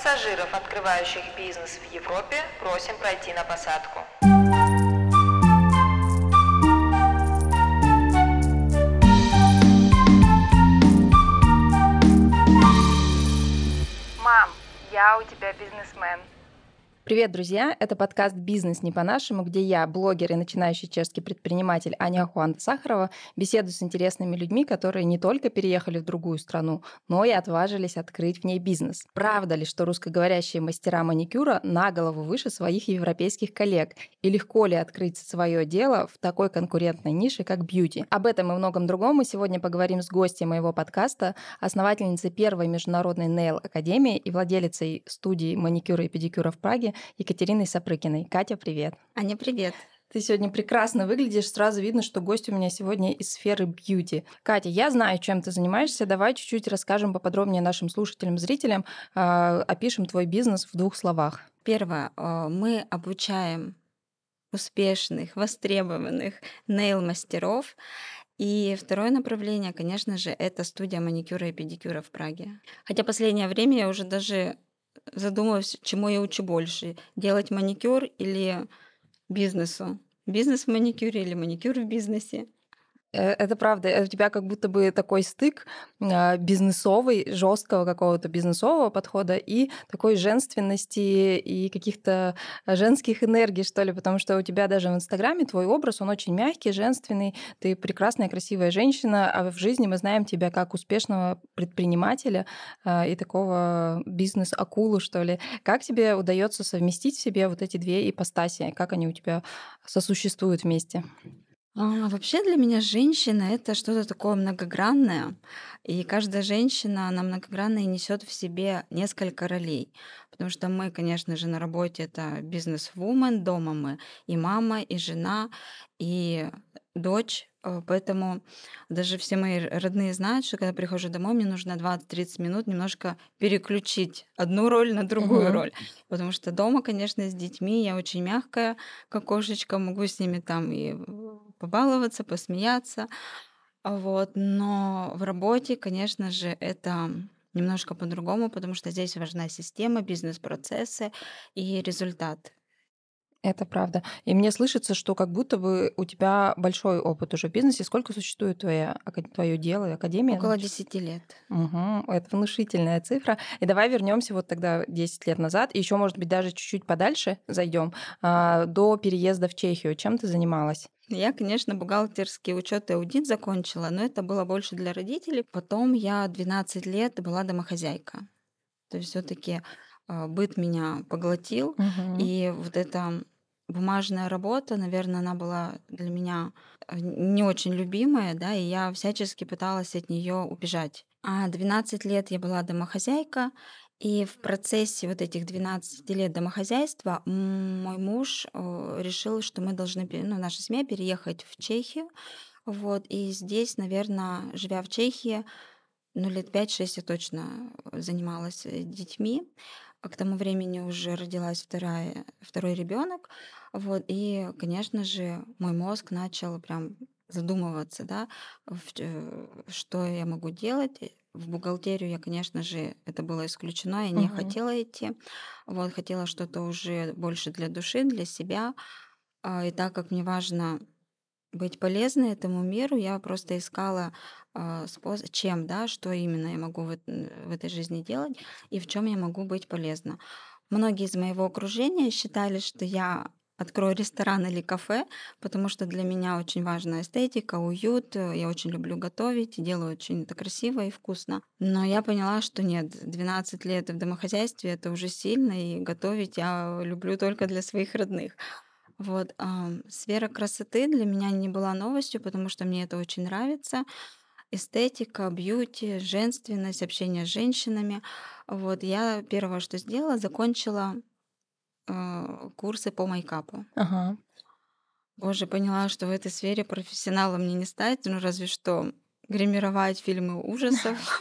Пассажиров, открывающих бизнес в Европе, просим пройти на посадку. Мам, я у тебя бизнесмен. Привет, друзья! Это подкаст «Бизнес не по-нашему», где я, блогер и начинающий чешский предприниматель Аня Хуанта Сахарова, беседую с интересными людьми, которые не только переехали в другую страну, но и отважились открыть в ней бизнес. Правда ли, что русскоговорящие мастера маникюра на голову выше своих европейских коллег? И легко ли открыть свое дело в такой конкурентной нише, как бьюти? Об этом и многом другом мы сегодня поговорим с гостем моего подкаста, основательницей первой международной нейл-академии и владелицей студии маникюра и педикюра в Праге Екатериной Сапрыкиной. Катя, привет. Аня, привет. Ты сегодня прекрасно выглядишь. Сразу видно, что гость у меня сегодня из сферы бьюти. Катя, я знаю, чем ты занимаешься. Давай чуть-чуть расскажем поподробнее нашим слушателям, зрителям, опишем твой бизнес в двух словах. Первое. Мы обучаем успешных, востребованных нейл-мастеров. И второе направление, конечно же, это студия маникюра и педикюра в Праге. Хотя последнее время я уже даже задумываюсь, чему я учу больше, делать маникюр или бизнесу. Бизнес в маникюре или маникюр в бизнесе. Это правда. У тебя как будто бы такой стык бизнесовый, жесткого какого-то бизнесового подхода и такой женственности и каких-то женских энергий, что ли, потому что у тебя даже в Инстаграме твой образ, он очень мягкий, женственный, ты прекрасная, красивая женщина, а в жизни мы знаем тебя как успешного предпринимателя и такого бизнес-акулу, что ли. Как тебе удается совместить в себе вот эти две ипостаси? Как они у тебя сосуществуют вместе? Вообще для меня женщина — это что-то такое многогранное, и каждая женщина, она многогранная и несет в себе несколько ролей, потому что мы, конечно же, на работе — это бизнес-вумен, дома мы и мама, и жена, и дочь, поэтому даже все мои родные знают, что когда прихожу домой, мне нужно 20-30 минут немножко переключить одну роль на другую роль, потому что дома, конечно, с детьми я очень мягкая, как кошечка, могу с ними там и побаловаться, посмеяться, вот. Но в работе, конечно же, это немножко по-другому, потому что здесь важна система, бизнес-процессы и результат. Это правда. И мне слышится, что как будто бы у тебя большой опыт уже в бизнесе. Сколько существует твое дело, академия? Около 10 лет. Угу. Это внушительная цифра. И давай вернемся вот тогда 10 лет назад, и еще, может быть, даже чуть-чуть подальше зайдем, до переезда в Чехию. Чем ты занималась? Я, конечно, бухгалтерский учет и аудит закончила, но это было больше для родителей. Потом я 12 лет была домохозяйка. То есть все-таки быт меня поглотил, и вот эта бумажная работа, наверное, она была для меня не очень любимая, да, и я всячески пыталась от нее убежать. А 12 лет я была домохозяйка, и в процессе вот этих 12 лет домохозяйства мой муж решил, что мы должны, наша семья, переехать в Чехию, вот, и здесь, наверное, живя в Чехии, лет 5-6 я точно занималась детьми. К тому времени уже родилась второй ребенок, вот, и, конечно же, мой мозг начал прям задумываться, да, что я могу делать. В бухгалтерию я, конечно же, это было исключено, я не хотела идти, вот, хотела что-то уже больше для души, для себя, и так как мне важно быть полезной этому миру, я просто искала способ, чем, да, что именно я могу в этой жизни делать и в чем я могу быть полезна. Многие из моего окружения считали, что я открою ресторан или кафе, потому что для меня очень важна эстетика, уют, я очень люблю готовить, делаю очень это красиво и вкусно. Но я поняла, что нет, 12 лет в домохозяйстве — это уже сильно, и готовить я люблю только для своих родных. Вот. Сфера красоты для меня не была новостью, потому что мне это очень нравится. Эстетика, бьюти, женственность, общение с женщинами. Вот. Я первое, что сделала, закончила курсы по мейкапу. Ага. Боже, поняла, что в этой сфере профессионалом мне не стать, разве что гримировать фильмы ужасов.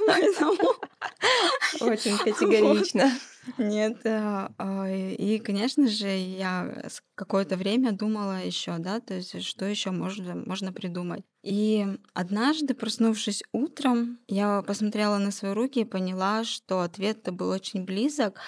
Очень категорично. Нет. И, конечно же, я какое-то время думала еще, да, то есть что еще можно придумать. И однажды, проснувшись утром, я посмотрела на свои руки и поняла, что ответ-то был очень близок,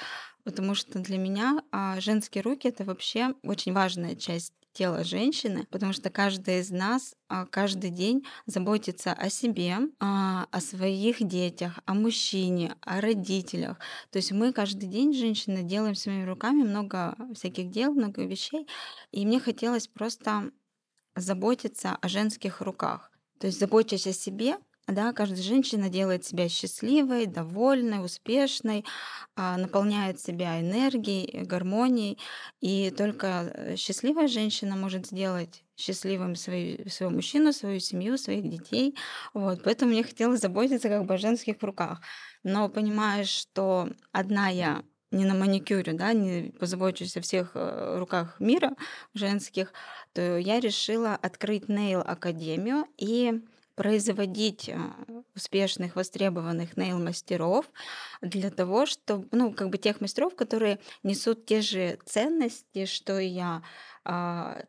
потому что для меня женские руки — это вообще очень важная часть тела женщины, потому что каждая из нас каждый день заботится о себе, о своих детях, о мужчине, о родителях. То есть мы каждый день, женщины, делаем своими руками много всяких дел, много вещей. И мне хотелось просто заботиться о женских руках. То есть, заботясь о себе, да, каждая женщина делает себя счастливой, довольной, успешной, наполняет себя энергией, гармонией. И только счастливая женщина может сделать счастливым своего мужчину, свою семью, своих детей. Вот. Поэтому мне хотелось заботиться как бы о женских руках. Но понимая, что одна я не на маникюре, да, не позабочусь о всех руках мира женских, то я решила открыть нейл-академию и производить успешных, востребованных нейл-мастеров для того, чтобы, ну, как бы тех мастеров, которые несут те же ценности, что и я,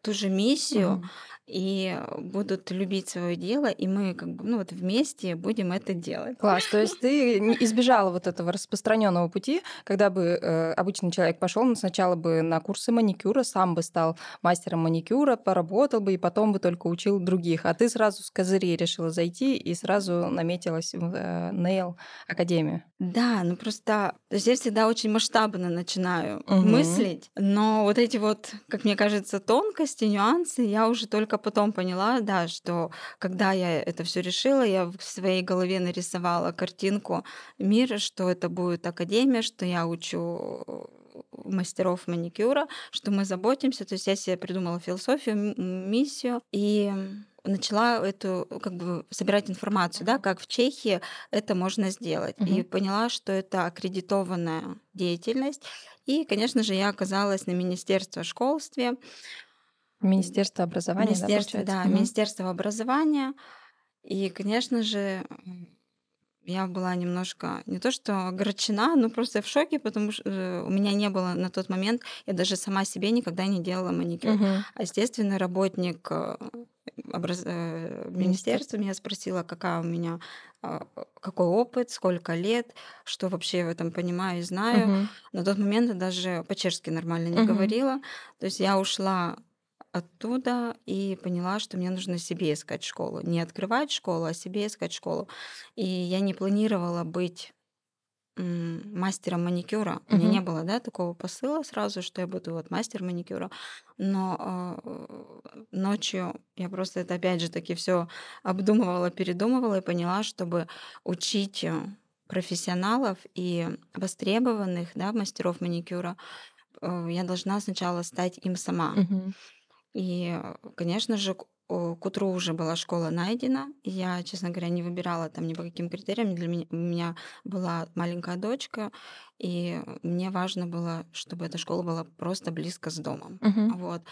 ту же миссию, и будут любить свое дело, и мы как бы, ну, вот вместе будем это делать. Класс, то есть ты избежала вот этого распространенного пути, когда бы обычный человек пошел, он сначала бы на курсы маникюра, сам бы стал мастером маникюра, поработал бы, и потом бы только учил других. А ты сразу с козырей решила зайти и сразу наметилась в нейл-академию. Да, ну просто я всегда очень масштабно начинаю мыслить, но вот эти вот, как мне кажется, тонкости, нюансы, я уже только потом поняла, да, что когда я это все решила, я в своей голове нарисовала картинку мира, что это будет академия, что я учу мастеров маникюра, что мы заботимся, то есть я себе придумала философию, миссию, и начала эту, как бы, собирать информацию, да, как в Чехии это можно сделать. И поняла, что это аккредитованная деятельность. И, конечно же, я оказалась на Министерство школстве. Министерство образования, да, Министерство образования. И, конечно же, я была немножко не то что огорчена, но просто в шоке, потому что у меня не было на тот момент, я даже сама себе никогда не делала маникюр. А, естественно, работник министерства меня спросила, какая у меня, какой опыт, сколько лет, что вообще в этом понимаю и знаю. На тот момент я даже по-чешски нормально не говорила. То есть я ушла оттуда и поняла, что мне нужно себе искать школу. Не открывать школу, а себе искать школу. И я не планировала быть мастером маникюра. У меня не было, да, такого посыла сразу, что я буду вот мастер маникюра. Но ночью я просто это опять же таки все обдумывала, передумывала и поняла, чтобы учить профессионалов и востребованных, да, мастеров маникюра, я должна сначала стать им сама. И, конечно же, к утру уже была школа найдена. Я, честно говоря, не выбирала там ни по каким критериям. Для меня, у меня была маленькая дочка, и мне важно было, чтобы эта школа была просто близко с домом. Вот.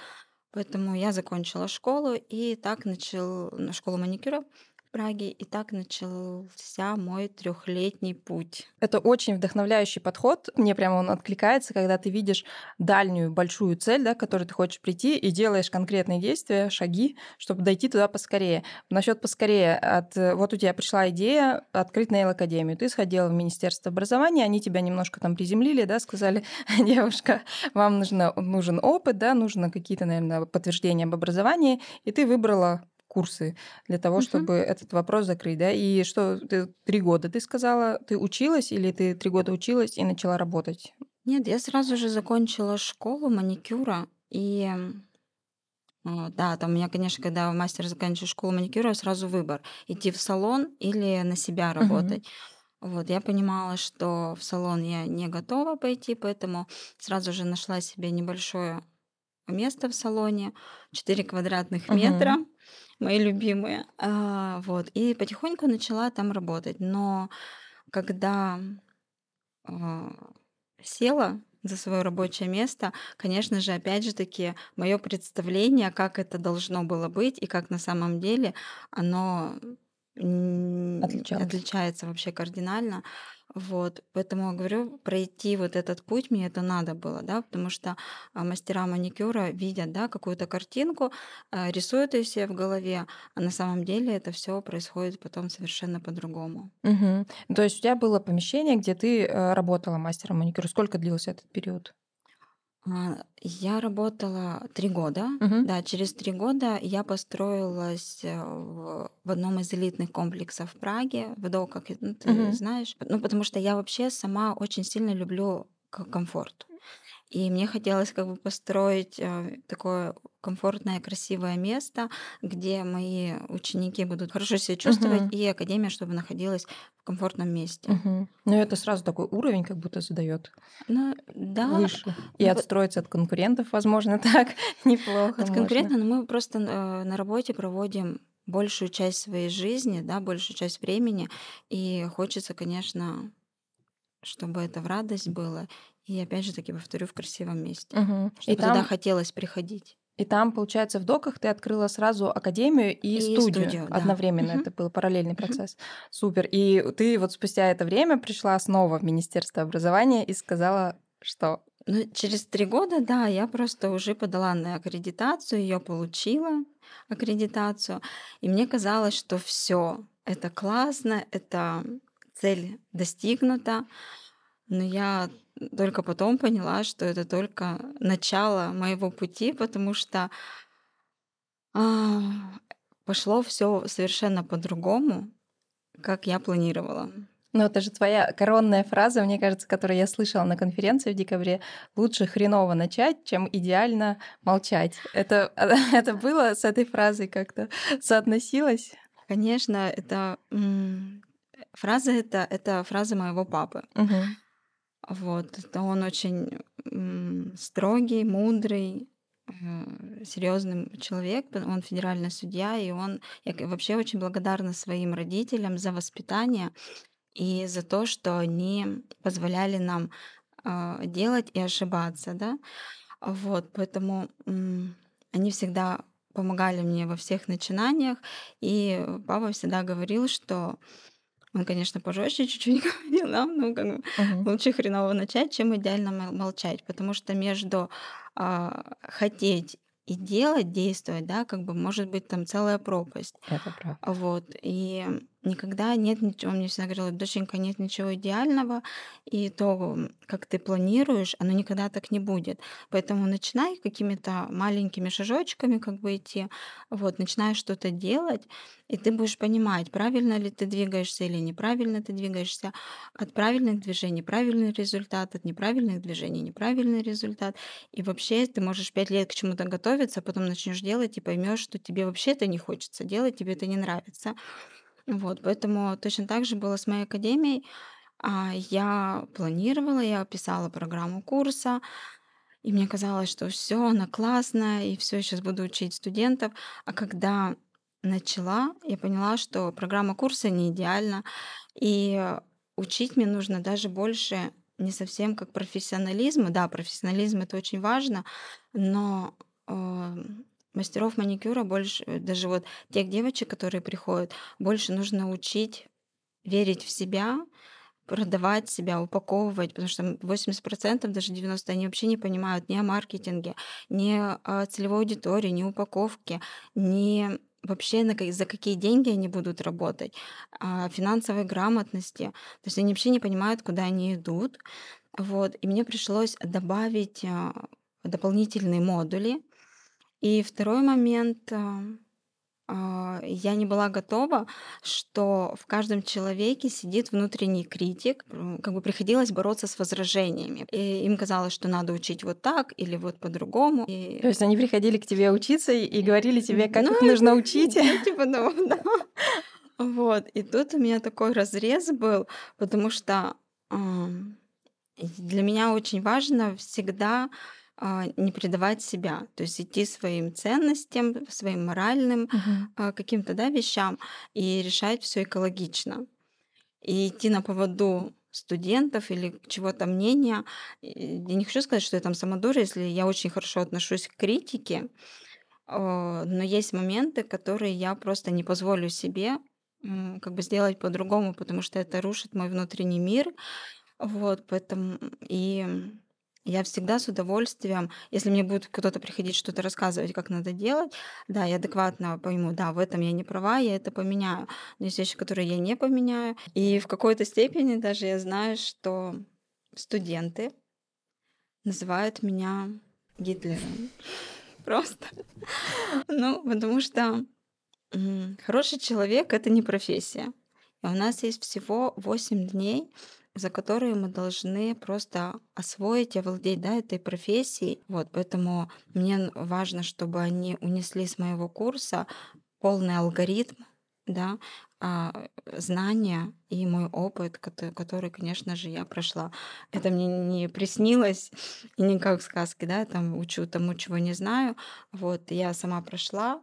Поэтому я закончила школу, и так начала школу маникюра в Праге, и так начался мой 3-летний путь. Это очень вдохновляющий подход. Мне прямо он откликается, когда ты видишь дальнюю, большую цель, да, к которой ты хочешь прийти, и делаешь конкретные действия, шаги, чтобы дойти туда поскорее. Насчет поскорее. Вот у тебя пришла идея открыть нейл-академию. Ты сходила в Министерство образования, они тебя немножко там приземлили, да, сказали: девушка, вам нужен опыт, да, нужно какие-то, наверное, подтверждения об образовании, и ты выбрала курсы для того, чтобы этот вопрос закрыть, да? И что, ты 3 года, ты сказала, ты училась или ты 3 года училась и начала работать? Нет, я сразу же закончила школу маникюра, и да, там у меня, конечно, когда мастер заканчивает школу маникюра, сразу выбор: идти в салон или на себя работать. Вот, я понимала, что в салон я не готова пойти, поэтому сразу же нашла себе небольшое место в салоне, 4 квадратных метра. Мои любимые. Вот. И потихоньку начала там работать. Но когда села за свое рабочее место, конечно же, опять же таки, мое представление, как это должно было быть и как на самом деле, оно отличается вообще кардинально. Вот. Поэтому, говорю, пройти вот этот путь мне это надо было, да, потому что мастера маникюра видят, да, какую-то картинку, рисуют ее себе в голове, а на самом деле это все происходит потом совершенно по-другому. Угу. То есть у тебя было помещение, где ты работала мастером маникюра. Сколько длился этот период? Я работала 3 года. Угу. Да, через 3 года я построилась в одном из элитных комплексов Праги, в Довках, ну, ты знаешь. Ну, потому что я вообще сама очень сильно люблю комфорт. И мне хотелось как бы построить такое комфортное, красивое место, где мои ученики будут хорошо себя чувствовать, и академия, чтобы находилась в комфортном месте. Ну, это сразу такой уровень как будто задает. Ну, да. Выше. И отстроиться от конкурентов, возможно, так неплохо. От конкурентов, но мы просто на работе проводим большую часть своей жизни, да, большую часть времени, и хочется, конечно, чтобы это в радость было. И опять же таки повторю, в красивом месте, чтобы туда хотелось приходить. И там, получается, в Доках ты открыла сразу академию и студию. Да. Одновременно это был параллельный процесс. Супер. И ты вот спустя это время пришла снова в Министерство образования и сказала, что... Ну, через 3 года, да, я просто уже подала на аккредитацию, ее получила, аккредитацию. И мне казалось, что все, это классно, это цель достигнута. Но я только потом поняла, что это только начало моего пути, потому что пошло все совершенно по-другому, как я планировала. Ну, это же твоя коронная фраза, мне кажется, которую я слышала на конференции в декабре. Лучше хреново начать, чем идеально молчать. Это было с этой фразой как-то соотносилось? Конечно, это фраза это фраза моего папы. Вот, то он очень строгий, мудрый, серьезный человек, он федеральный судья, и я вообще очень благодарна своим родителям за воспитание и за то, что они позволяли нам делать и ошибаться, да, вот, поэтому они всегда помогали мне во всех начинаниях, и папа всегда говорил, что он, конечно, пожестче чуть-чуть говорил нам, но как бы лучше хреново начать, чем идеально молчать, потому что между хотеть и делать, действовать, да, как бы может быть там целая пропасть. Это правда. Вот, и никогда нет ничего, он мне всегда говорил, доченька, нет ничего идеального, и то, как ты планируешь, оно никогда так не будет. Поэтому начинай какими-то маленькими шажочками как бы идти, вот, начинай что-то делать, и ты будешь понимать, правильно ли ты двигаешься или неправильно ты двигаешься. От правильных движений правильный результат, от неправильных движений неправильный результат. И вообще ты можешь 5 лет к чему-то готовиться, потом начнешь делать и поймешь, что тебе вообще это не хочется делать, тебе это не нравится. Вот, поэтому точно так же было с моей академией. Я планировала, я писала программу курса, и мне казалось, что все, она классная, и все, сейчас буду учить студентов. А когда начала, я поняла, что программа курса не идеальна, и учить мне нужно даже больше не совсем как профессионализм. Да, профессионализм — это очень важно, но... мастеров маникюра больше, даже вот тех девочек, которые приходят, больше нужно учить верить в себя, продавать себя, упаковывать, потому что 80%, даже 90% они вообще не понимают ни о маркетинге, ни о целевой аудитории, ни упаковке, ни вообще за какие деньги они будут работать, о финансовой грамотности. То есть они вообще не понимают, куда они идут. Вот. И мне пришлось добавить дополнительные модули. И второй момент, я не была готова, что в каждом человеке сидит внутренний критик, как бы приходилось бороться с возражениями. И им казалось, что надо учить вот так или вот по-другому. И... То есть они приходили к тебе учиться и говорили тебе, как их нужно учить? Типа, да. Вот, и тут у меня такой разрез был, потому что для меня очень важно всегда... не предавать себя, то есть идти своим ценностям, своим моральным каким-то, да, вещам и решать все экологично. И идти на поводу студентов или чего-то мнения. Я не хочу сказать, что я там самодура, если я очень хорошо отношусь к критике, но есть моменты, которые я просто не позволю себе как бы сделать по-другому, потому что это рушит мой внутренний мир. Вот, поэтому и я всегда с удовольствием, если мне будет кто-то приходить что-то рассказывать, как надо делать, да, я адекватно пойму, да, в этом я не права, я это поменяю. Но есть вещи, которые я не поменяю. И в какой-то степени даже я знаю, что студенты называют меня Гитлером. Просто. Ну, потому что хороший человек — это не профессия. И у нас есть всего 8 дней, за которые мы должны просто освоить и овладеть, да, этой профессией. Вот, поэтому мне важно, чтобы они унесли с моего курса полный алгоритм, да, знания и мой опыт, который, конечно же, я прошла. Это мне не приснилось, и не как в сказке, да, там учу тому, чего не знаю. Вот, я сама прошла,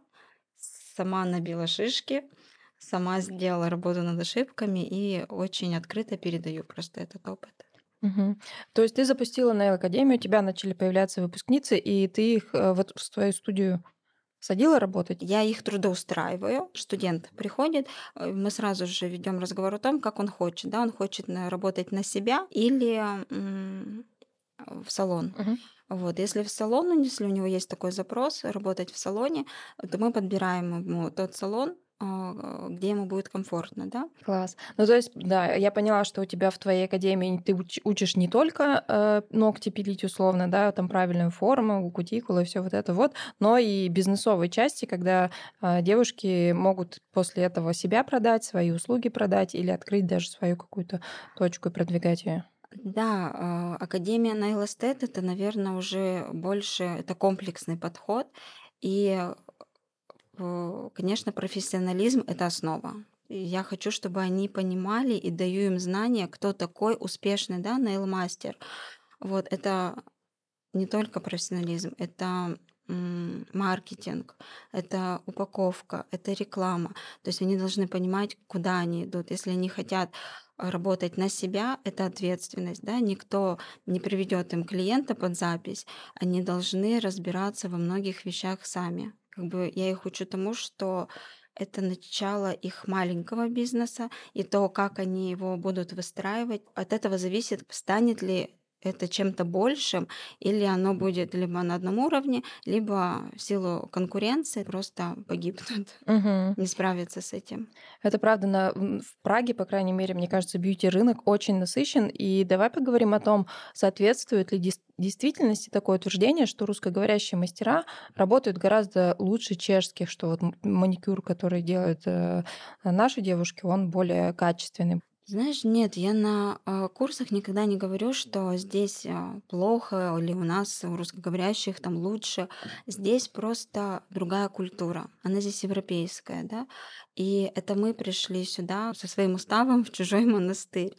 сама набила шишки, сама сделала работу над ошибками и очень открыто передаю просто этот опыт. Угу. То есть ты запустила Nail Академию, у тебя начали появляться выпускницы, и ты их вот в свою студию садила работать? Я их трудоустраиваю. Студент приходит, мы сразу же ведем разговор о том, как он хочет. Да? Он хочет работать на себя или в салон. Угу. Вот. Если в салон, если у него есть такой запрос, работать в салоне, то мы подбираем ему тот салон, где ему будет комфортно, да? Класс. Ну, то есть, да, я поняла, что у тебя в твоей академии ты учишь не только ногти пилить условно, да, там правильную форму, кутикулу и все вот это вот, но и бизнесовой части, когда девушки могут после этого себя продать, свои услуги продать или открыть даже свою какую-то точку и продвигать ее. Да, академия NAILESTET — это, наверное, уже больше это комплексный подход, и конечно, профессионализм — это основа. Я хочу, чтобы они понимали и даю им знания, кто такой успешный, да, нейл-мастер. Вот, это не только профессионализм, это маркетинг, это упаковка, это реклама. То есть они должны понимать, куда они идут. Если они хотят работать на себя, это ответственность, да, никто не приведет им клиента под запись, они должны разбираться во многих вещах сами. Как бы я их учу тому, что это начало их маленького бизнеса, и то, как они его будут выстраивать, от этого зависит, станет ли это чем-то большим, или оно будет либо на одном уровне, либо в силу конкуренции просто погибнут, не справятся с этим. Это правда. В Праге, по крайней мере, мне кажется, бьюти-рынок очень насыщен. И давай поговорим о том, соответствует ли действительности такое утверждение, что русскоговорящие мастера работают гораздо лучше чешских, что вот маникюр, который делают наши девушки, он более качественный. Знаешь, нет, я на курсах никогда не говорю, что здесь плохо или у нас, у русскоговорящих, там лучше. Здесь просто другая культура. Она здесь европейская, да? И это мы пришли сюда со своим уставом в чужой монастырь.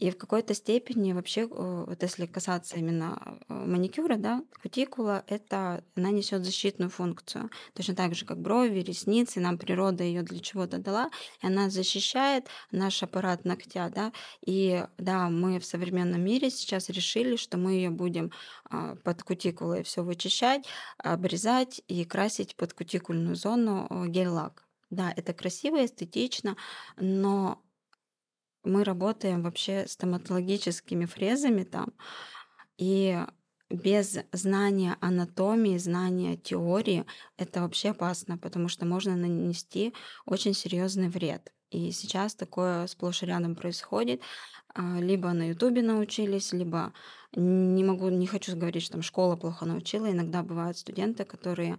И в какой-то степени вообще, вот если касаться именно маникюра, да, кутикула, она несет защитную функцию. Точно так же, как брови, ресницы, нам природа ее для чего-то дала, и она защищает наш аппарат ногтя, да. И да, мы в современном мире сейчас решили, что мы ее будем под кутикулой все вычищать, обрезать и красить под кутикульную зону гель-лак. Да, это красиво, эстетично, но мы работаем вообще стоматологическими фрезами там, и без знания анатомии, знания теории это вообще опасно, потому что можно нанести очень серьезный вред. И сейчас такое сплошь и рядом происходит. Либо на Ютубе научились, либо не хочу говорить, что там школа плохо научила. Иногда бывают студенты, которые...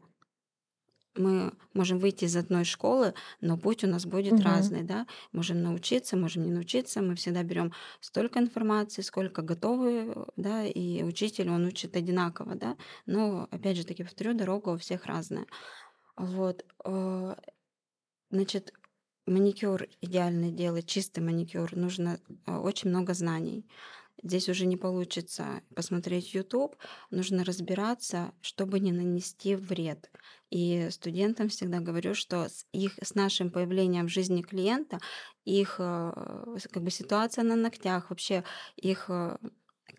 Мы можем выйти из одной школы, но путь у нас будет разный, да. Можем научиться, можем не научиться. Мы всегда берем столько информации, сколько готовы, да, и учитель, он учит одинаково, да. Но, опять же таки, повторю, дорога у всех разная. Вот. Значит, маникюр идеально делать, чистый маникюр, нужно очень много знаний. Здесь уже не получится посмотреть YouTube, нужно разбираться, чтобы не нанести вред. И студентам всегда говорю, что с нашим появлением в жизни клиента их как бы ситуация на ногтях, вообще их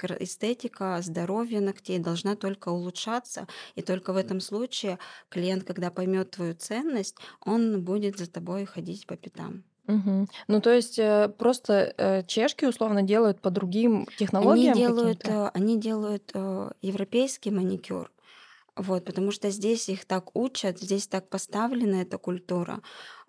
эстетика, здоровье ногтей должна только улучшаться. И только в этом случае клиент, когда поймет твою ценность, он будет за тобой ходить по пятам. Угу. Ну, то есть просто чешки условно делают по другим технологиям? Они делают европейский маникюр. Вот, потому что здесь их так учат, здесь так поставлена эта культура.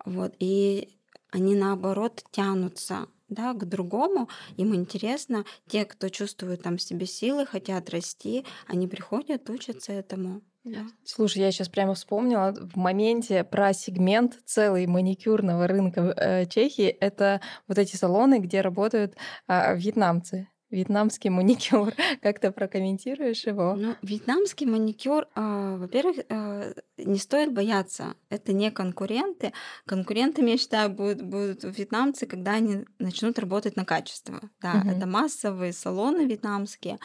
Вот, и они, наоборот, тянутся, да, к другому. Им интересно. Те, кто чувствует там в себе силы, хотят расти, они приходят, учатся этому. Да. Слушай, я сейчас прямо вспомнила в моменте про сегмент целый маникюрного рынка Чехии. Это вот эти салоны, где работают вьетнамцы. Вьетнамский маникюр. Как ты прокомментируешь его? Ну, вьетнамский маникюр, во-первых, не стоит бояться. Это не конкуренты. Конкурентами, я считаю, будут вьетнамцы, когда они начнут работать на качество. Да, угу. Это массовые салоны вьетнамские.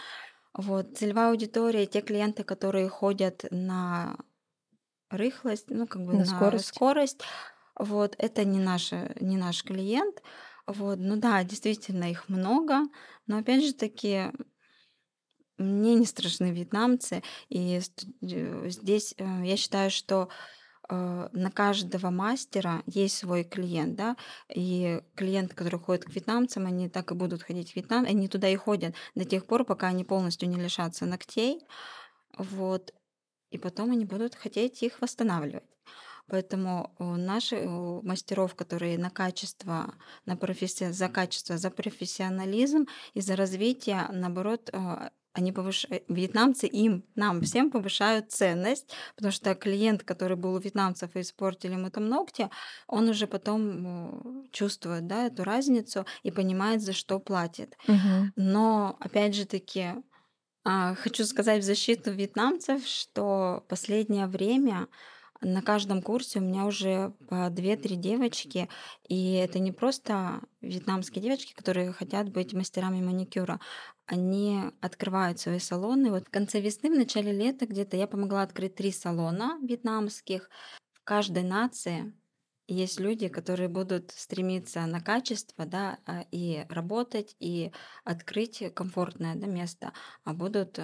Вот, целевая аудитория, те клиенты, которые ходят на рыхлость, ну, как бы на скорость. Вот, это не наш клиент. Вот, ну да, действительно, их много, но опять же таки, мне не страшны вьетнамцы, и здесь я считаю, что на каждого мастера есть свой клиент, да, и клиенты, которые ходят к вьетнамцам, они так и будут ходить к вьетнамцам, они туда и ходят до тех пор, пока они полностью не лишатся ногтей, вот, и потом они будут хотеть их восстанавливать. Поэтому наши мастеров, которые за профессионализм и за развитие, наоборот, вьетнамцы нам всем повышают ценность, потому что клиент, который был у вьетнамцев и испортили ему там ногти, он уже потом чувствует, да, эту разницу и понимает, за что платит. Угу. Но, опять же таки, хочу сказать в защиту вьетнамцев, что последнее время на каждом курсе у меня уже по 2-3 девочки, и это не просто вьетнамские девочки, которые хотят быть мастерами маникюра. Они открывают свои салоны. Вот в конце весны, в начале лета где-то я помогла открыть 3 салона вьетнамских. В каждой нации есть люди, которые будут стремиться на качество, да, и работать, и открыть комфортное, да, место, а будут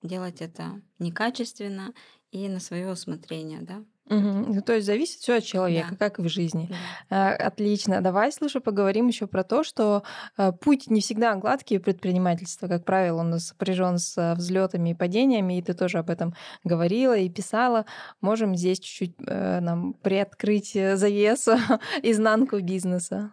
делать это некачественно и на свое усмотрение, да. Угу. То есть зависит все от человека, да, как и в жизни. Да. Отлично. Давай, слушай, поговорим еще про то, что путь не всегда гладкий в предпринимательстве. Как правило, он сопряжен с взлетами и падениями, и ты тоже об этом говорила и писала. Можем здесь чуть-чуть нам приоткрыть завес, изнанку бизнеса.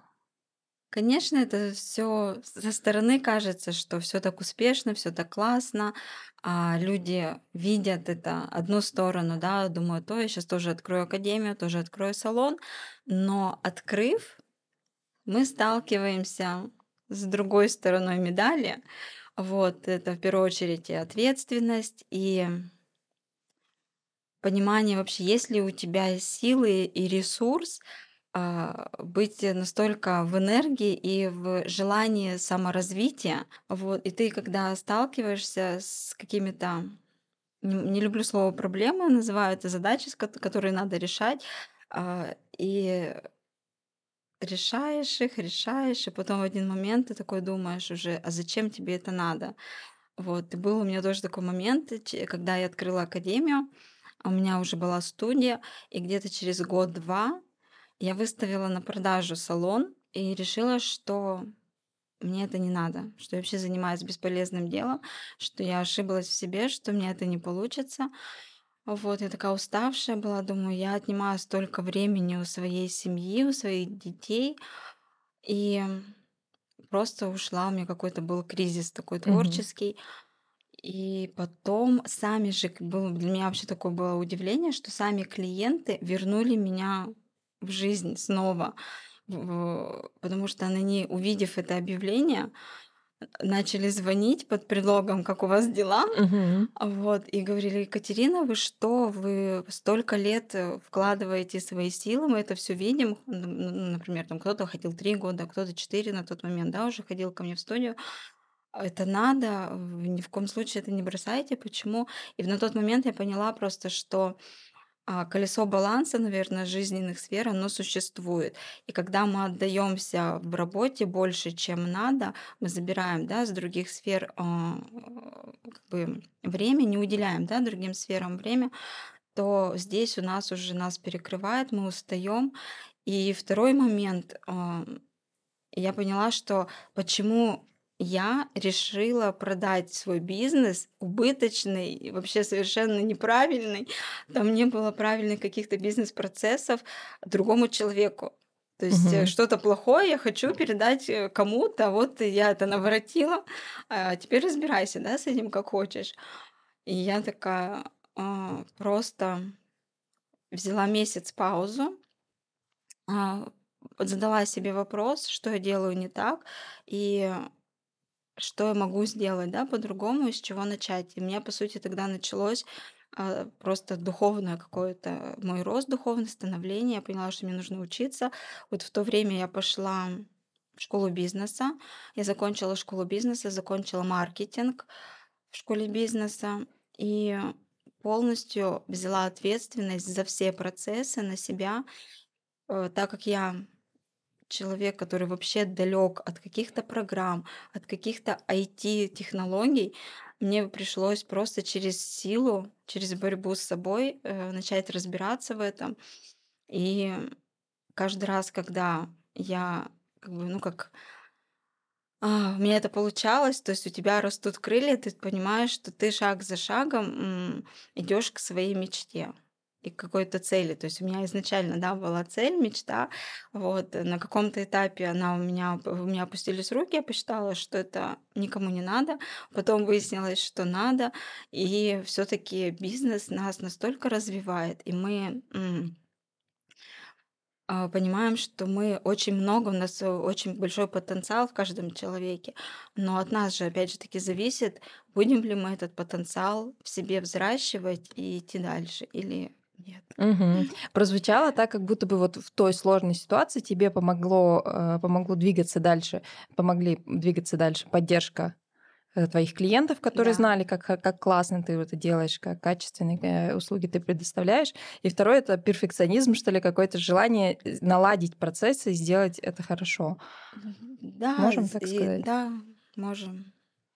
Конечно, это все со стороны кажется, что все так успешно, все так классно, а люди видят это одну сторону, да, думают, я сейчас тоже открою академию, тоже открою салон, но открыв, мы сталкиваемся с другой стороной медали. Вот это в первую очередь и ответственность, и понимание вообще, есть ли у тебя силы и ресурс быть настолько в энергии и в желании саморазвития. Вот. И ты, когда сталкиваешься с какими-то... Не люблю слово «проблемы», называю это задачи, которые надо решать. И решаешь их, и потом в один момент ты такой думаешь уже, а зачем тебе это надо? Вот. И был у меня тоже такой момент, когда я открыла академию, у меня уже была студия, и где-то через год-два я выставила на продажу салон и решила, что мне это не надо, что я вообще занимаюсь бесполезным делом, что я ошиблась в себе, что мне это не получится. Вот, я такая уставшая была, думаю, я отнимаю столько времени у своей семьи, у своих детей, и просто ушла. У меня какой-то был кризис такой творческий. И потом для меня вообще такое было удивление, что сами клиенты вернули меня в жизнь снова, потому что они, увидев это объявление, начали звонить под предлогом, как у вас дела, вот, и говорили, Екатерина, вы столько лет вкладываете свои силы, мы это все видим, например, там кто-то ходил 3 года, кто-то 4 на тот момент, да, уже ходил ко мне в студию, это надо, ни в коем случае это не бросайте, почему? И на тот момент я поняла просто, что колесо баланса, наверное, жизненных сфер, оно существует. И когда мы отдаемся в работе больше, чем надо, мы забираем, да, с других сфер как бы время, не уделяем, да, другим сферам время, то здесь у нас уже нас перекрывает, мы устаем. И второй момент, я поняла, что почему я решила продать свой бизнес убыточный, вообще совершенно неправильный. Там не было правильных каких-то бизнес-процессов другому человеку. То есть что-то плохое я хочу передать кому-то, вот я это наворотила, теперь разбирайся, да, с этим как хочешь. И я такая просто взяла месяц паузу, задала себе вопрос, что я делаю не так, и что я могу сделать, да, по-другому, и с чего начать. И у меня, по сути, тогда началось просто духовное какое-то, мой рост духовный, становление. Я поняла, что мне нужно учиться. Вот в то время я пошла в школу бизнеса. Я закончила школу бизнеса, закончила маркетинг в школе бизнеса. И полностью взяла ответственность за все процессы на себя, так как я человек, который вообще далек от каких-то программ, от каких-то IT-технологий, мне пришлось просто через силу, через борьбу с собой начать разбираться в этом. И каждый раз, когда я, как бы, ну как, у меня это получалось, то есть у тебя растут крылья, ты понимаешь, что ты шаг за шагом идешь к своей мечте и к какой-то цели. То есть у меня изначально, да, была цель, мечта. Вот. На каком-то этапе она у меня опустились руки, я посчитала, что это никому не надо. Потом выяснилось, что надо. И все-таки бизнес нас настолько развивает, и мы понимаем, что мы очень много, у нас очень большой потенциал в каждом человеке, но от нас же, опять же таки, зависит, будем ли мы этот потенциал в себе взращивать и идти дальше, или нет. Прозвучало так, как будто бы вот в той сложной ситуации тебе помогло двигаться дальше, помогли двигаться дальше поддержка твоих клиентов, которые знали, как классно ты это делаешь, как качественные услуги ты предоставляешь. И второе, это перфекционизм, что ли, какое-то желание наладить процессы и сделать это хорошо. Да, можем так сказать? Да, можем.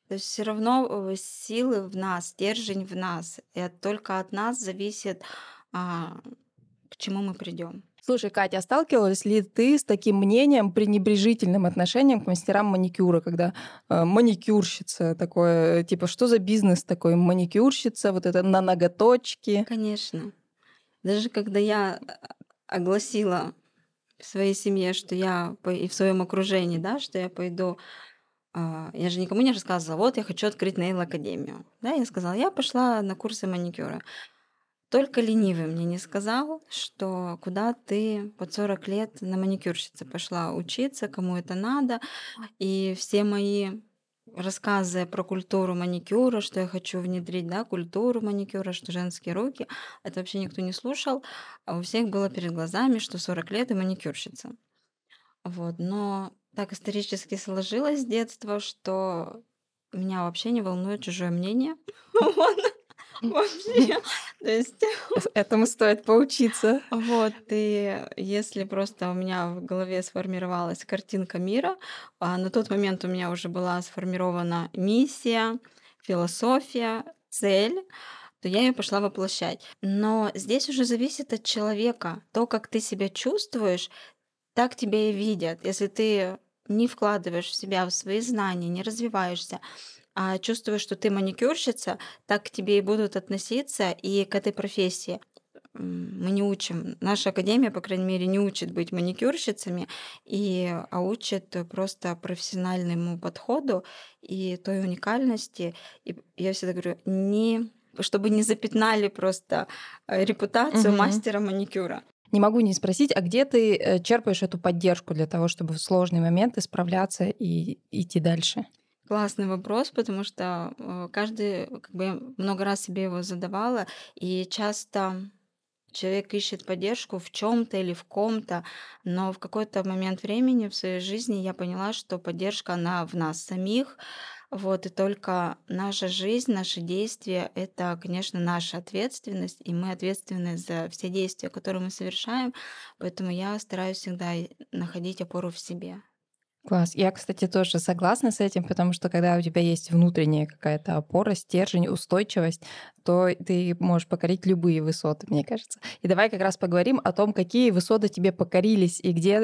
То есть все равно силы в нас, стержень в нас. И только от нас зависит, к чему мы придем. Слушай, Катя, а сталкивалась ли ты с таким мнением, пренебрежительным отношением к мастерам маникюра, когда маникюрщица такое, типа, что за бизнес такой, маникюрщица, вот это на ноготочки? Конечно. Даже когда я огласила в своей семье, что я, и в своем окружении, да, что я пойду, я же никому не рассказывала, вот я хочу открыть Нейл-академию. Да, я сказала, я пошла на курсы маникюра. Только ленивый мне не сказал, что куда ты под 40 лет на маникюрщице пошла учиться, кому это надо. И все мои рассказы про культуру маникюра, что я хочу внедрить, да, культуру маникюра, что женские руки, это вообще никто не слушал. У всех было перед глазами, что 40 лет и маникюрщица. Вот. Но так исторически сложилось с детства, что меня вообще не волнует чужое мнение. Вообще, то есть... Этому стоит поучиться. Вот, и если просто у меня в голове сформировалась картинка мира, а на тот момент у меня уже была сформирована миссия, философия, цель, то я ее пошла воплощать. Но здесь уже зависит от человека. То, как ты себя чувствуешь, так тебя и видят. Если ты не вкладываешь в себя, в свои знания, не развиваешься, а чувствуешь, что ты маникюрщица, так к тебе и будут относиться, и к этой профессии. Мы не учим. Наша академия, по крайней мере, не учит быть маникюрщицами, а учит просто профессиональному подходу и той уникальности. И я всегда говорю, чтобы не запятнали просто репутацию мастера маникюра. Не могу не спросить, а где ты черпаешь эту поддержку для того, чтобы в сложные моменты справляться и идти дальше? Классный вопрос, потому что каждый, как бы, много раз себе его задавала, и часто человек ищет поддержку в чем-то или в ком-то, но в какой-то момент времени в своей жизни я поняла, что поддержка, она в нас самих, Вот, и только наша жизнь, наши действия — это, конечно, наша ответственность, и мы ответственны за все действия, которые мы совершаем, поэтому я стараюсь всегда находить опору в себе. Класс. Я, кстати, тоже согласна с этим, потому что когда у тебя есть внутренняя какая-то опора, стержень, устойчивость, то ты можешь покорить любые высоты, мне кажется. И давай как раз поговорим о том, какие высоты тебе покорились и где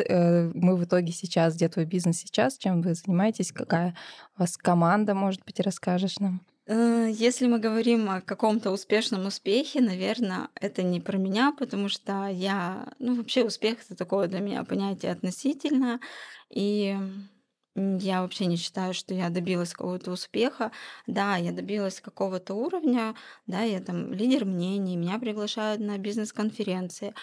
мы в итоге сейчас, где твой бизнес сейчас, чем вы занимаетесь, какая у вас команда, может быть, расскажешь нам? Если мы говорим о каком-то успешном успехе, наверное, это не про меня, потому что я... вообще успех — это такое для меня понятие относительное, и я вообще не считаю, что я добилась какого-то успеха. Да, я добилась какого-то уровня, да, я там лидер мнений, меня приглашают на бизнес-конференции,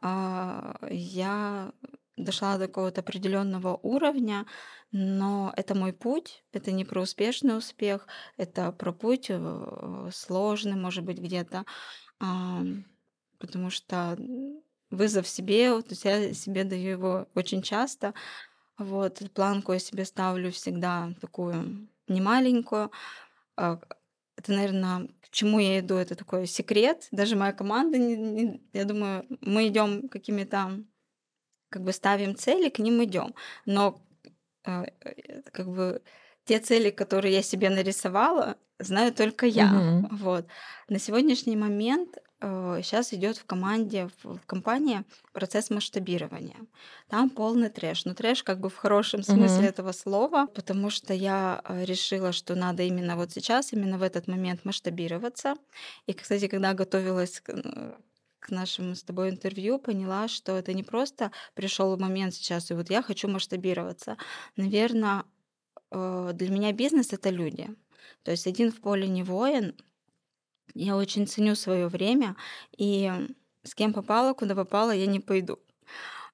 я дошла до какого-то определенного уровня, но это мой путь, это не про успешный успех, это про путь сложный, может быть, где-то, потому что вызов себе, то есть я себе даю его очень часто, вот, планку я себе ставлю всегда такую немаленькую. Это, наверное, к чему я иду, это такой секрет, даже моя команда, я думаю, мы идем какими-то ставим цели, к ним идем, но те цели, которые я себе нарисовала, знаю только я. Mm-hmm. Вот. На сегодняшний момент сейчас идет в команде, в компании процесс масштабирования. Там полный трэш. Но трэш в хорошем смысле mm-hmm. этого слова, потому что я решила, что надо именно вот сейчас, именно в этот момент масштабироваться. И, кстати, когда готовилась к нашему с тобой интервью, поняла, что это не просто пришел момент сейчас, и вот я хочу масштабироваться. Наверное, для меня бизнес — это люди. То есть один в поле не воин. Я очень ценю свое время, и с кем попала, куда попала, я не пойду.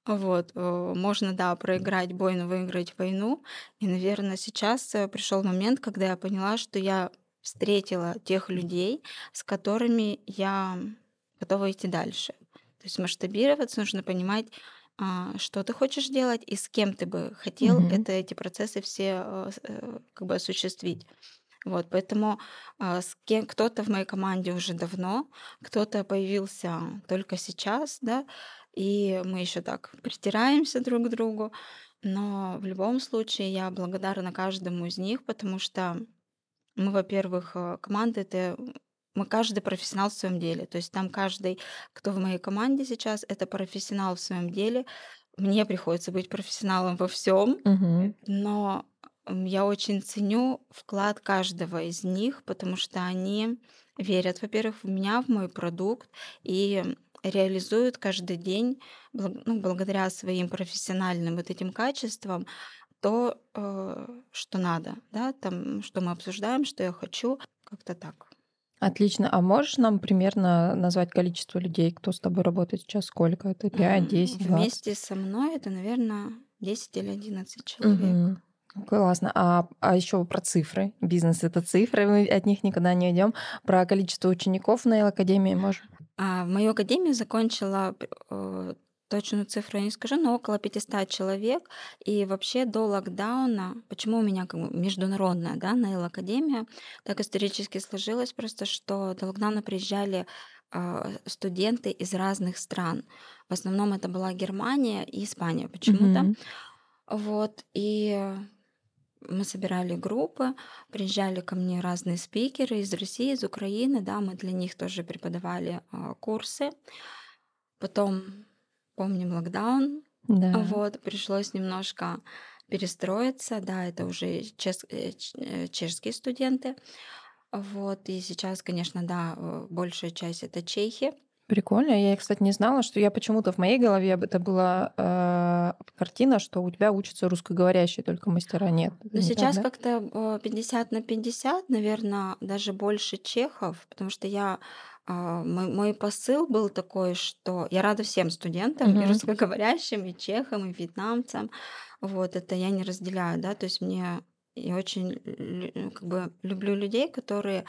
Вот. Можно, да, проиграть бой, но выиграть войну. И, наверное, сейчас пришел момент, когда я поняла, что я встретила тех людей, с которыми я готова идти дальше. То есть масштабироваться, нужно понимать, что ты хочешь делать и с кем ты бы хотел mm-hmm. Эти процессы все осуществить. Вот, поэтому кто-то в моей команде уже давно, кто-то появился только сейчас, да, и мы еще так притираемся друг к другу. Но в любом случае я благодарна каждому из них, потому что мы, во-первых, команда — это... Мы каждый профессионал в своем деле. То есть там каждый, кто в моей команде сейчас, это профессионал в своем деле. Мне приходится быть профессионалом во всем, угу. но я очень ценю вклад каждого из них, потому что они верят, во-первых, в меня, в мой продукт, и реализуют каждый день, благодаря своим профессиональным этим качествам, то, что надо, да, там, что мы обсуждаем, что я хочу, как-то так. Отлично. А можешь нам примерно назвать количество людей, кто с тобой работает сейчас? Сколько? Это 5, 10, 20? Вместе со мной это, наверное, 10 или 11 человек. Угу. Классно. А еще про цифры. Бизнес — это цифры, мы от них никуда не уйдем. Про количество учеников в Nail Академии можем? В мою академию закончила... Точную цифру я не скажу, но около 500 человек. И вообще до локдауна, почему у меня международная, да, Nail Академия, так исторически сложилось просто, что до локдауна приезжали студенты из разных стран. В основном это была Германия и Испания почему-то. Mm-hmm. Вот, и мы собирали группы, приезжали ко мне разные спикеры из России, из Украины, да, мы для них тоже преподавали курсы. Потом... Помним локдаун, да. Вот, пришлось немножко перестроиться, да, это уже чешские студенты, вот, и сейчас, конечно, да, большая часть — это чехи. Прикольно. Я, кстати, не знала, что я почему-то в моей голове это была картина, что у тебя учатся русскоговорящие, только мастера нет. Но сейчас так, да? Как-то 50/50, наверное, даже больше чехов, потому что мой посыл был такой, что я рада всем студентам, mm-hmm. и русскоговорящим, и чехам, и вьетнамцам. Вот, это я не разделяю, да, то есть я очень люблю людей, которые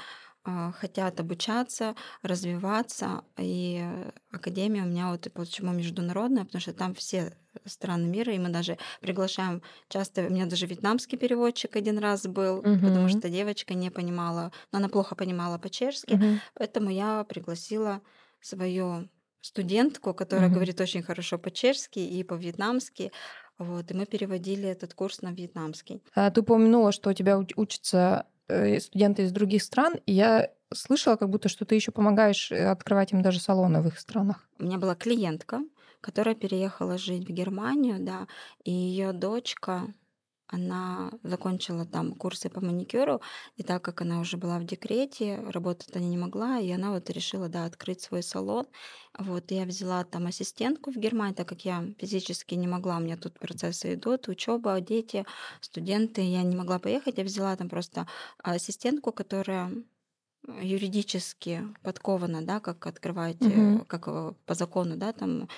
хотят обучаться, развиваться. И академия у меня вот почему международная, потому что там все страны мира, и мы даже приглашаем часто, у меня даже вьетнамский переводчик один раз был, потому что девочка не понимала, но она плохо понимала по-чешски, поэтому я пригласила свою студентку, которая говорит очень хорошо по-чешски и по-вьетнамски. Вот, и мы переводили этот курс на вьетнамский. Ты упомянула, что у тебя учатся студенты из других стран, и я слышала, как будто, что ты еще помогаешь открывать им даже салоны в их странах. У меня была клиентка, которая переехала жить в Германию, да, и ее дочка, она закончила там курсы по маникюру, и так как она уже была в декрете, работать она не могла, и она вот решила, да, открыть свой салон. Вот, я взяла там ассистентку в Германии, так как я физически не могла, у меня тут процессы идут, учеба, дети, студенты, я не могла поехать, я взяла там просто ассистентку, которая юридически подкована, да, как открывать, как по закону, да, там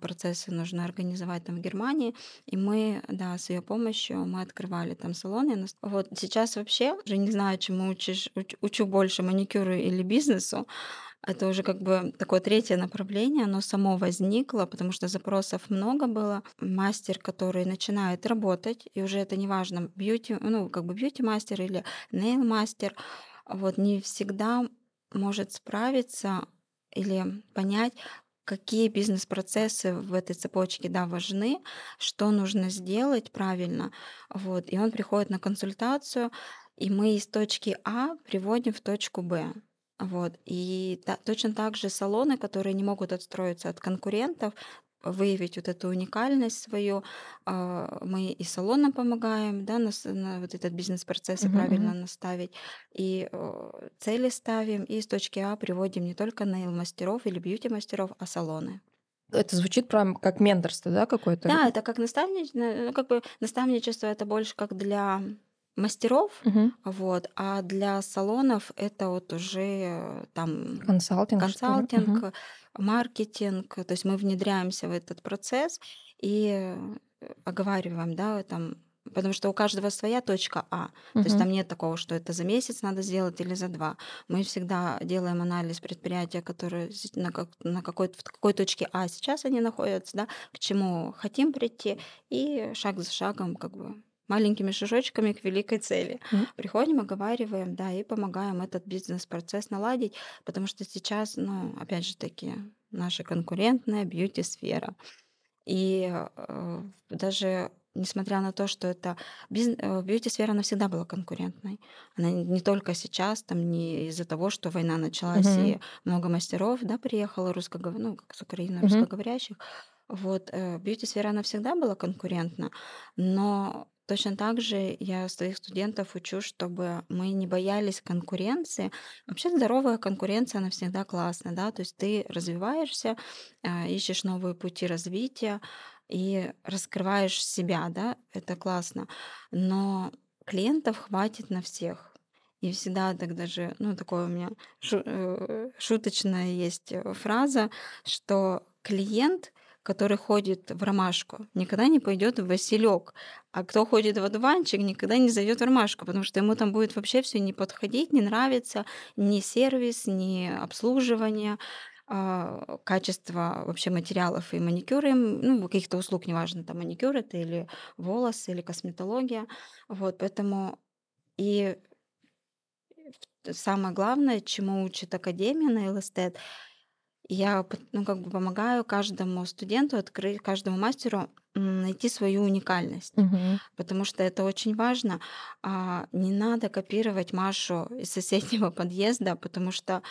процессы нужно организовать там в Германии, и мы, да, с ее помощью мы открывали там салоны. Вот сейчас вообще уже не знаю, чему учу больше, маникюру или бизнесу. Это уже как бы такое третье направление, оно само возникло, потому что запросов много было. Мастер, который начинает работать, и уже это не важно, бьюти, ну, как бы бьюти-мастер или нейл-мастер, вот, не всегда может справиться или понять, какие бизнес-процессы в этой цепочке, да, важны, что нужно сделать правильно. Вот. И он приходит на консультацию, и мы из точки А приводим в точку Б. Вот. И точно так же салоны, которые не могут отстроиться от конкурентов, выявить вот эту уникальность свою. Мы и салонам помогаем, да, на вот этот бизнес-процесс правильно наставить, и цели ставим, и с точки А приводим не только нейл-мастеров или бьюти-мастеров, а салоны. Это звучит прям как менторство, да, какое-то? Да, это как наставничество, как бы наставничество это больше как для мастеров, вот, а для салонов это вот уже там консалтинг, маркетинг, то есть мы внедряемся в этот процесс и оговариваем, да, там, потому что у каждого своя точка А, то есть там нет такого, что это за месяц надо сделать или за два. Мы всегда делаем анализ предприятия, которое в какой точке А сейчас они находятся, да, к чему хотим прийти, и шаг за шагом как бы маленькими шажочками к великой цели. Приходим, оговариваем, да, и помогаем этот бизнес-процесс наладить, потому что сейчас, ну, опять же таки, наша конкурентная бьюти-сфера. И даже несмотря на то, что это бьюти-сфера, она всегда была конкурентной. Она не только сейчас, там, не из-за того, что война началась, и много мастеров, да, приехало с Украины, русскоговорящих. Вот, бьюти-сфера, она всегда была конкурентна, но точно так же я своих студентов учу, чтобы мы не боялись конкуренции. Вообще здоровая конкуренция, она всегда классная, да, то есть ты развиваешься, ищешь новые пути развития и раскрываешь себя, да, это классно. Но клиентов хватит на всех. И всегда так даже, ну, такое у меня шуточная есть фраза, что клиент, который ходит в ромашку, никогда не пойдет в василек, а кто ходит в одуванчик, никогда не зайдет в ромашку, потому что ему там будет вообще все не подходить, не нравится, ни сервис, ни обслуживание, качество вообще материалов и маникюры, ну, каких-то услуг, неважно, там маникюр это или волосы, или косметология. Вот, поэтому и самое главное, чему учит академия NAILESTET, я, ну, как бы помогаю каждому студенту, каждому мастеру найти свою уникальность, потому что это очень важно. Не надо копировать Машу из соседнего подъезда, потому что,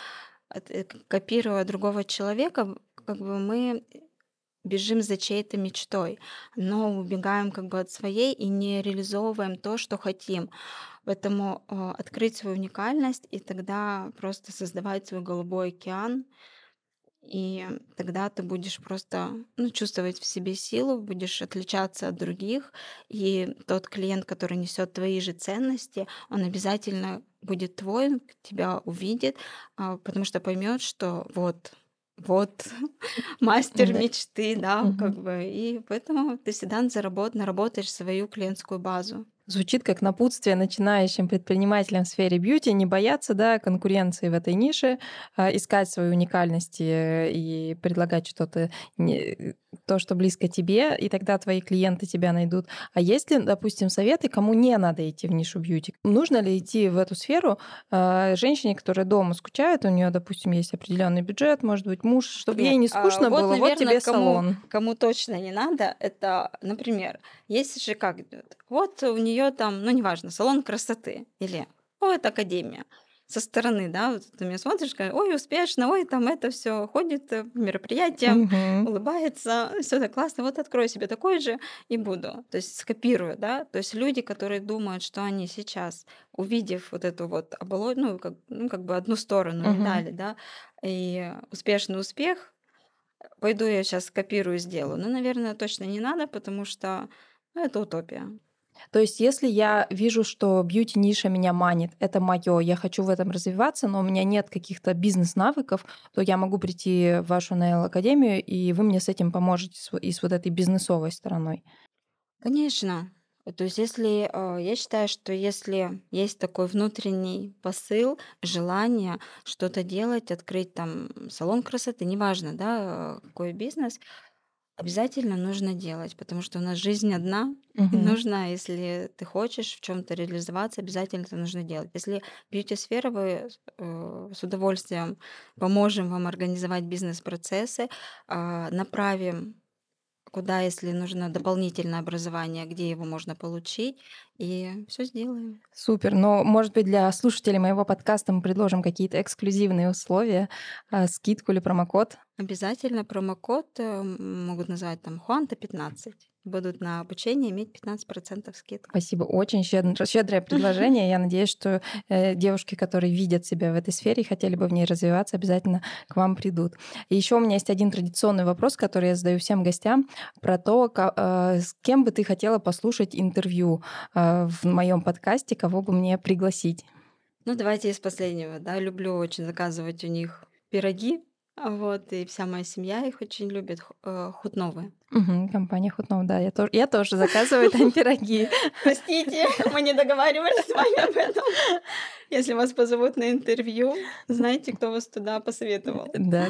копируя другого человека, как бы мы бежим за чьей-то мечтой, но убегаем как бы от своей и не реализовываем то, что хотим. Поэтому открыть свою уникальность и тогда просто создавать свой голубой океан. И тогда ты будешь просто, ну, чувствовать в себе силу, будешь отличаться от других, и тот клиент, который несет твои же ценности, он обязательно будет твой, тебя увидит, потому что поймет, что вот мастер мечты, да, как бы, и поэтому ты всегда наработаешь свою клиентскую базу. Звучит как напутствие начинающим предпринимателям в сфере бьюти не бояться, да, конкуренции в этой нише, искать свою уникальность и предлагать что-то, то, что близко тебе, и тогда твои клиенты тебя найдут. А есть ли, допустим, советы, кому не надо идти в нишу бьюти? Нужно ли идти в эту сферу женщине, которая дома скучает, у нее, допустим, есть определенный бюджет, может быть, муж, чтобы ей не скучно было, наверное, вот тебе салон. Кому точно не надо, это, например, есть же как идет. Вот у нее там, ну, неважно, салон красоты или вот академия. Со стороны, да, вот ты меня смотришь, говоришь, ой, успешно, ой, там это все ходит по мероприятиям, улыбается, все так классно, вот открою себе такой же и буду. То есть скопирую, да, то есть люди, которые думают, что они сейчас, увидев вот эту вот оболочку, ну, как бы одну сторону медали, да, и успешный успех, пойду я сейчас скопирую, сделаю. Ну, наверное, точно не надо, потому что это утопия. То есть если я вижу, что бьюти-ниша меня манит, это моё, я хочу в этом развиваться, но у меня нет каких-то бизнес-навыков, то я могу прийти в вашу Nail-академию, и вы мне с этим поможете, и с вот этой бизнесовой стороной. Конечно. То есть если, я считаю, что если есть такой внутренний посыл, желание что-то делать, открыть там салон красоты, неважно, да, какой бизнес, обязательно нужно делать, потому что у нас жизнь одна, и нужно, если ты хочешь в чем-то реализоваться, обязательно это нужно делать. Если бьюти-сфера, мы с удовольствием поможем вам организовать бизнес-процессы, направим, куда, если нужно дополнительное образование, где его можно получить, и все сделаем. Супер. Но, может быть, для слушателей моего подкаста мы предложим какие-то эксклюзивные условия, скидку или промокод? Обязательно промокод могут назвать там HUANTA15. Будут на обучение иметь 15% скидку. Спасибо. Очень щедрое предложение. Я надеюсь, что девушки, которые видят себя в этой сфере и хотели бы в ней развиваться, обязательно к вам придут. И еще у меня есть один традиционный вопрос, который я задаю всем гостям, про то, с кем бы ты хотела послушать интервью в моем подкасте, кого бы мне пригласить. Ну, давайте из последнего. Да, люблю очень заказывать у них пироги. Вот, и вся моя семья их очень любит, Хотноу. Компания Хотноу, да, я тоже заказываю там пироги. Простите, мы не договаривались с вами об этом. Если вас позовут на интервью, знаете, кто вас туда посоветовал. Да.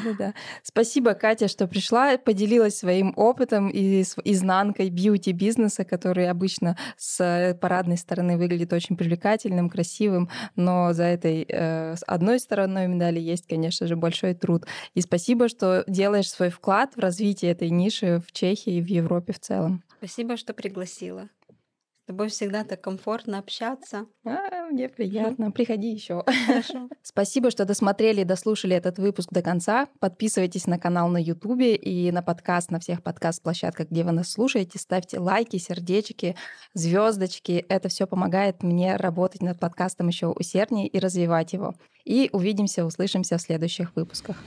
Спасибо, Катя, что пришла, поделилась своим опытом и изнанкой бьюти-бизнеса, который обычно с парадной стороны выглядит очень привлекательным, красивым, но за этой одной стороной медали есть, конечно же, большой труд. И спасибо, что делаешь свой вклад в развитие этой ниши в Чехии и в Европе в целом. Спасибо, что пригласила. С тобой всегда так комфортно общаться. Мне приятно. Приходи еще. Хорошо. Спасибо, что досмотрели и дослушали этот выпуск до конца. Подписывайтесь на канал на Ютубе и на подкаст, на всех подкаст-площадках, где вы нас слушаете. Ставьте лайки, сердечки, звездочки. Это все помогает мне работать над подкастом еще усерднее и развивать его. И увидимся, услышимся в следующих выпусках.